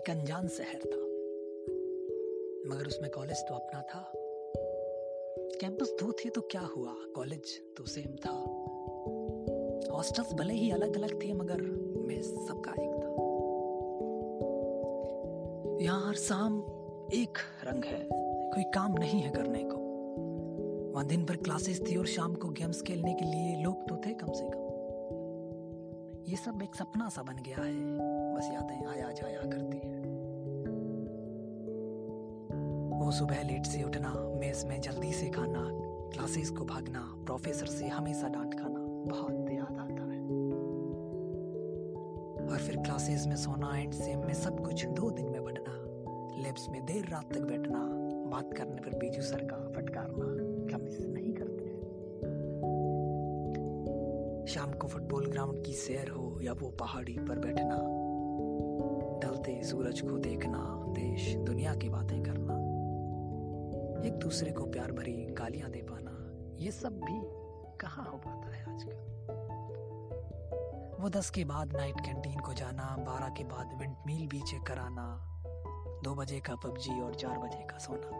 एक अनजान शहर था, मगर उसमें कॉलेज तो अपना था। कैंपस दो थे तो क्या हुआ, कॉलेज तो सेम था। हॉस्टल्स भले ही अलग अलग थे मगर मैं सबका एक था। यहाँ हर शाम एक रंग है, कोई काम नहीं है करने को। वहां दिन भर क्लासेस थी और शाम को गेम्स खेलने के लिए लोग तो थे कम से कम। ये सब एक सपना सा बन गया है, बस यादें आया जाया करती है। वो सुबह लेट से उठना, मेस में जल्दी से खाना, क्लासेस को भागना, प्रोफेसर से हमेशा डांट खाना, बहुत याद आता है। और फिर क्लासेस में सोना एंड सेम में सब कुछ 2 दिन में बढ़ना, लैब्स में देर रात तक बैठना, बात करने पर बीजू सर का फटकारना, हम इसे नहीं करते हैं। शाम को फुटबॉल ग्राउंड की सैर हो या वो पहाड़ी पर बैठना, ढलते सूरज को देखना, देश दुनिया की बातें करना, एक दूसरे को प्यार भरी गालियां दे पाना, ये सब भी कहाँ हो पाता है आजकल। वो 10 के बाद नाइट कैंटीन को जाना, 12 के बाद विंड मील भी चेक कराना, 2 बजे का पबजी और 4 बजे का सोना,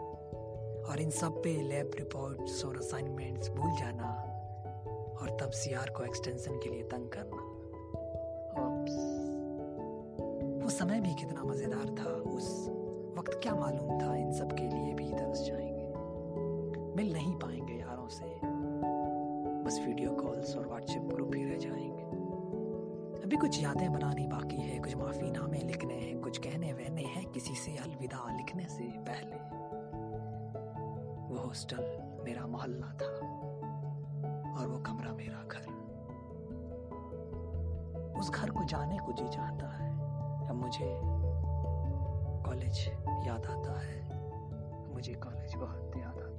और इन सब पे लैब रिपोर्ट्स और असाइनमेंट्स भूल जाना, और तब सीआर को एक्सटेंशन के लिए तंग करना। वो समय भी कितना मजेदार था, उस वक्त क्या मालूम था इन सब के लिए भी तरस जाएंगे, मिल नहीं पाएंगे यारों से, बस वीडियो कॉल्स और व्हाट्सएप ग्रुप ही रह जाएंगे। अभी कुछ यादें बनानी बाकी है, कुछ माफीनामे लिखने हैं, कुछ कहने वहने हैं किसी से अलविदा लिखने से पहले। वो हॉस्टल मेरा मोहल्ला था और वो कमरा मेरा घर। उस घर को जाने को जी चाहता है। अब मुझे कॉलेज याद आता है, मुझे कॉलेज बहुत याद आता है।